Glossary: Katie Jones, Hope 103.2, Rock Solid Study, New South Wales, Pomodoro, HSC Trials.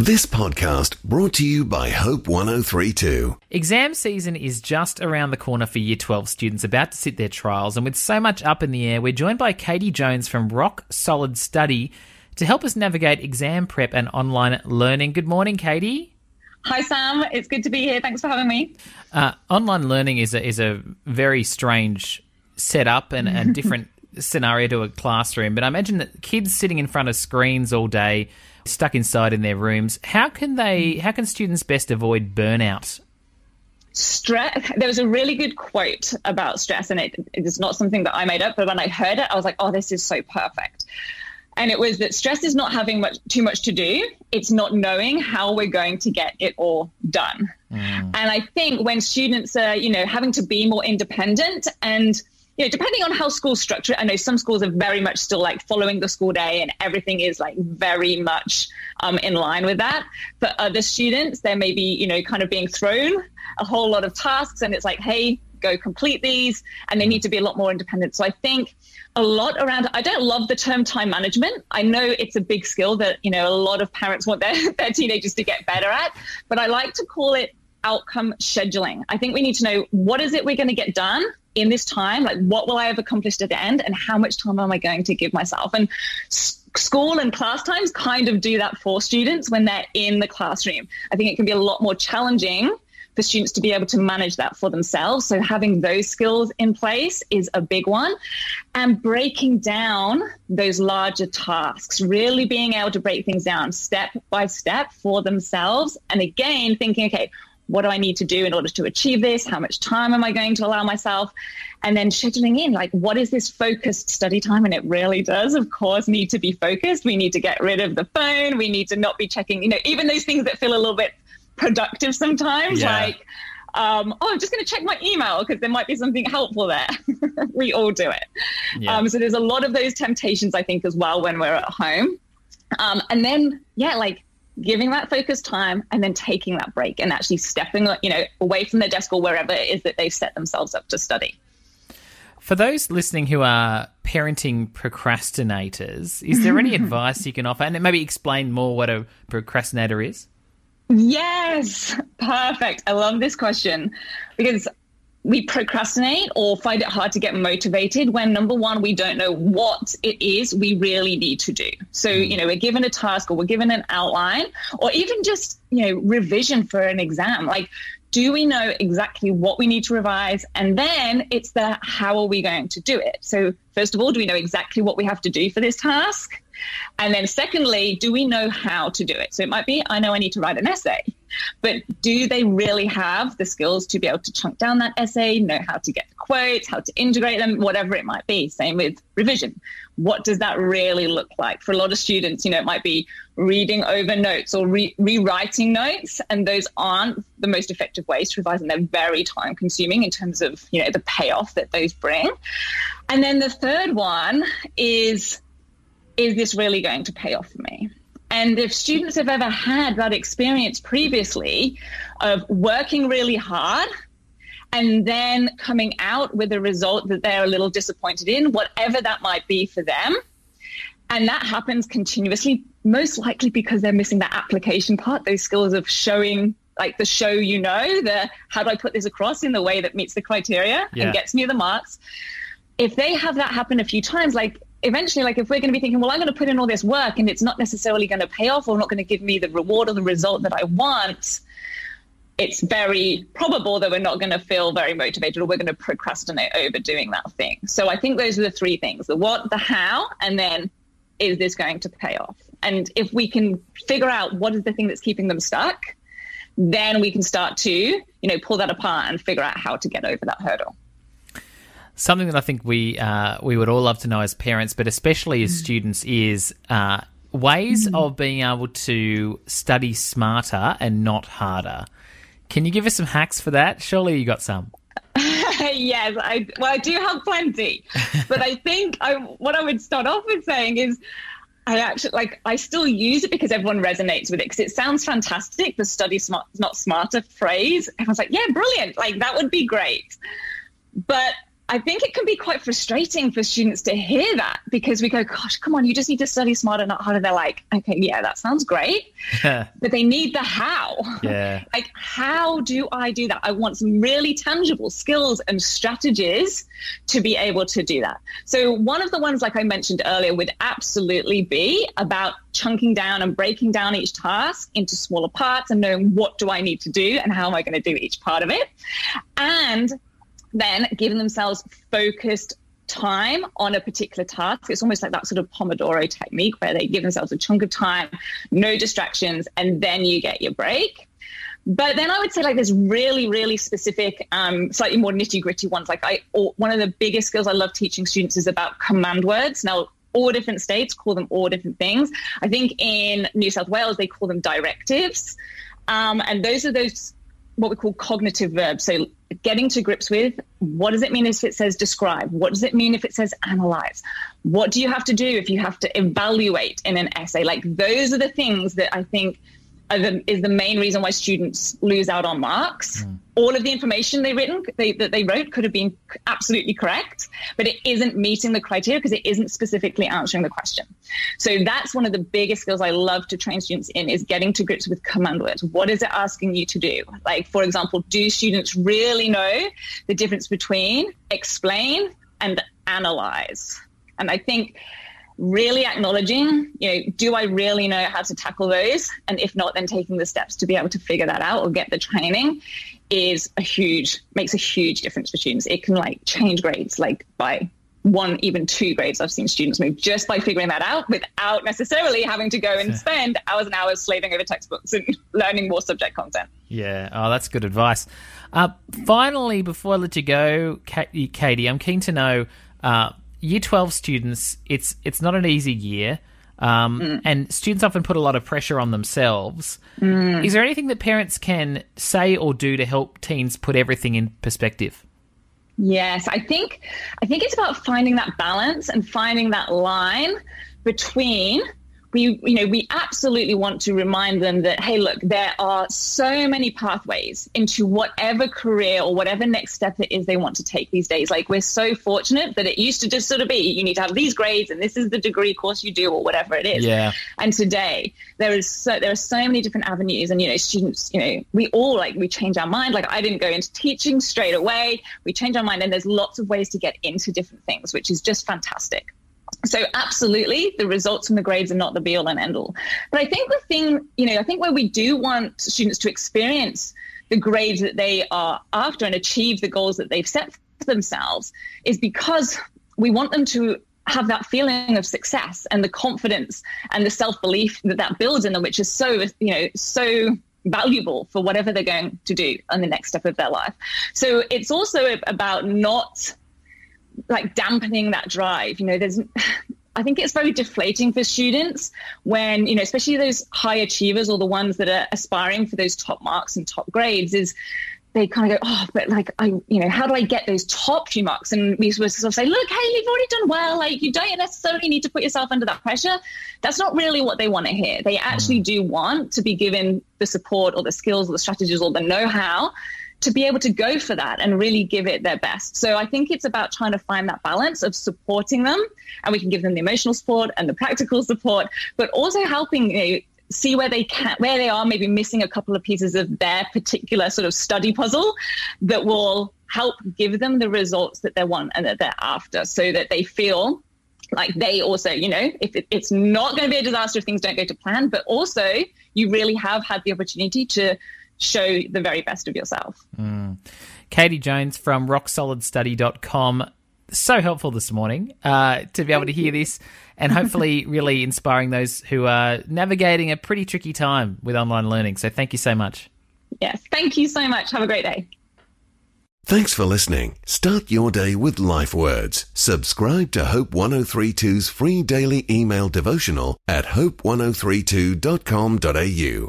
This podcast brought to you by Hope 103.2. Exam season is just around the corner for Year 12 students about to sit their trials, and with so much up in the air, we're joined by Katie Jones from Rock Solid Study to help us navigate exam prep and online learning. Good morning, Katie. Hi, Sam. It's good to be here. Thanks for having me. Online learning is a very strange setup and different scenario to a classroom, but I imagine that kids sitting in front of screens all day, stuck inside in their rooms, how can students best avoid burnout? Stress. There was a really good quote about stress, and it is not something that I made up, but when I heard it, I was like, oh, this is so perfect. And it was that stress is not having too much to do. It's not knowing how we're going to get it all done. And I think when students are, having to be more independent and depending on how school's structured, I know some schools are very much still like following the school day and everything is like very much in line with that. But other students, they may be, kind of being thrown a whole lot of tasks and it's like, hey, go complete these, and they need to be a lot more independent. So I think a lot around, I don't love the term time management. I know it's a big skill that, a lot of parents want their teenagers to get better at, but I like to call it outcome scheduling. I think we need to know what is it we're going to get done in this time, like what will I have accomplished at the end, and how much time am I going to give myself? And school and class times kind of do that for students when they're in the classroom. I think it can be a lot more challenging for students to be able to manage that for themselves. So having those skills in place is a big one. And breaking down those larger tasks, really being able to break things down step by step for themselves. And again, thinking, okay, what do I need to do in order to achieve this? How much time am I going to allow myself? And then scheduling in, like, what is this focused study time? And it really does, of course, need to be focused. We need to get rid of the phone. We need to not be checking, even those things that feel a little bit productive sometimes, like, I'm just going to check my email because there might be something helpful there. We all do it. Yeah. So there's a lot of those temptations, I think, as well when we're at home. And then giving that focused time and then taking that break and actually stepping, away from their desk or wherever it is that they've set themselves up to study. For those listening who are parenting procrastinators, is there any advice you can offer? And maybe explain more what a procrastinator is? Yes, perfect. I love this question because we procrastinate or find it hard to get motivated when, number one, we don't know what it is we really need to do. So, we're given a task or we're given an outline or even just, revision for an exam. Like, do we know exactly what we need to revise? And then it's the how are we going to do it? So first of all, do we know exactly what we have to do for this task? And then secondly, do we know how to do it? So it might be, I know I need to write an essay, but do they really have the skills to be able to chunk down that essay, know how to get the quotes, how to integrate them, whatever it might be? Same with revision. What does that really look like? For a lot of students, it might be reading over notes or rewriting notes, and those aren't the most effective ways to revise, and they're very time consuming in terms of, the payoff that those bring. And then the third one is this really going to pay off for me? And if students have ever had that experience previously of working really hard and then coming out with a result that they're a little disappointed in, whatever that might be for them, and that happens continuously, most likely because they're missing that application part, those skills of showing, like the show, the how do I put this across in the way that meets the criteria and gets me the marks. If they have that happen a few times, eventually, if we're going to be thinking, well, I'm going to put in all this work and it's not necessarily going to pay off or not going to give me the reward or the result that I want, it's very probable that we're not going to feel very motivated or we're going to procrastinate over doing that thing. So I think those are the three things, the what, the how, and then is this going to pay off? And if we can figure out what is the thing that's keeping them stuck, then we can start to, pull that apart and figure out how to get over that hurdle. Something that I think we would all love to know as parents, but especially as students, is ways of being able to study smarter and not harder. Can you give us some hacks for that? Surely you got some. Yes, I do have plenty, but I think what I would start off with saying is I actually I still use it because everyone resonates with it because it sounds fantastic. The study smart, not smarter phrase. Everyone's like, yeah, brilliant. That would be great, but I think it can be quite frustrating for students to hear that, because we go, gosh, come on, you just need to study smarter, not harder. They're like, okay, yeah, that sounds great. But they need the how. Yeah. Like, how do I do that? I want some really tangible skills and strategies to be able to do that. So one of the ones, like I mentioned earlier, would absolutely be about chunking down and breaking down each task into smaller parts and knowing what do I need to do and how am I going to do each part of it. And then giving themselves focused time on a particular task. It's almost like that sort of Pomodoro technique where they give themselves a chunk of time, no distractions, and then you get your break. But then I would say, like, there's really, really specific, slightly more nitty-gritty ones. Like, one of the biggest skills I love teaching students is about command words. Now, all different states call them all different things. I think in New South Wales, they call them directives. And those are those what we call cognitive verbs. So getting to grips with, what does it mean if it says describe? What does it mean if it says analyze? What do you have to do if you have to evaluate in an essay? Like, those are the things that I think is the main reason why students lose out on marks. Mm. All of the information they wrote could have been absolutely correct, but it isn't meeting the criteria because it isn't specifically answering the question. So that's one of the biggest skills I love to train students in, is getting to grips with command words. What is it asking you to do? Like, for example, do students really know the difference between explain and analyze? And I think really acknowledging, do I really know how to tackle those? And if not, then taking the steps to be able to figure that out or get the training makes a huge difference for students. It can change grades by one, even two grades. I've seen students move just by figuring that out without necessarily having to go and spend hours and hours slaving over textbooks and learning more subject content. Yeah. Oh, that's good advice. Finally, before I let you go, Katie, I'm keen to know, Year 12 students, it's not an easy year, and students often put a lot of pressure on themselves. Mm. Is there anything that parents can say or do to help teens put everything in perspective? Yes, I think it's about finding that balance and finding that line between we absolutely want to remind them that, hey, look, there are so many pathways into whatever career or whatever next step it is they want to take these days. Like, we're so fortunate that it used to just sort of be, you need to have these grades and this is the degree course you do or whatever it is. Yeah. And today there are so many different avenues, and, students, we all we change our mind. Like, I didn't go into teaching straight away. We change our mind, and there's lots of ways to get into different things, which is just fantastic. So absolutely, the results from the grades are not the be-all and end-all. But I think I think where we do want students to experience the grades that they are after and achieve the goals that they've set for themselves is because we want them to have that feeling of success and the confidence and the self-belief that builds in them, which is so, so valuable for whatever they're going to do on the next step of their life. So it's also about not dampening that drive. I think it's very deflating for students when, especially those high achievers or the ones that are aspiring for those top marks and top grades, is they kind of go, oh, but how do I get those top few marks? And we sort of say, look, hey, you've already done well. You don't necessarily need to put yourself under that pressure. That's not really what they want to hear. They actually do want to be given the support or the skills or the strategies or the know-how to be able to go for that and really give it their best. So I think it's about trying to find that balance of supporting them, and we can give them the emotional support and the practical support, but also helping see where they are maybe missing a couple of pieces of their particular sort of study puzzle that will help give them the results that they want and that they're after, so that they feel like they also, if it's not going to be a disaster if things don't go to plan, but also you really have had the opportunity to show the very best of yourself. Mm. Katie Jones from rocksolidstudy.com. So helpful this morning to be able to hear this, and hopefully really inspiring those who are navigating a pretty tricky time with online learning. So thank you so much. Yes, thank you so much. Have a great day. Thanks for listening. Start your day with Life Words. Subscribe to Hope 103.2's free daily email devotional at hope103.2.com.au.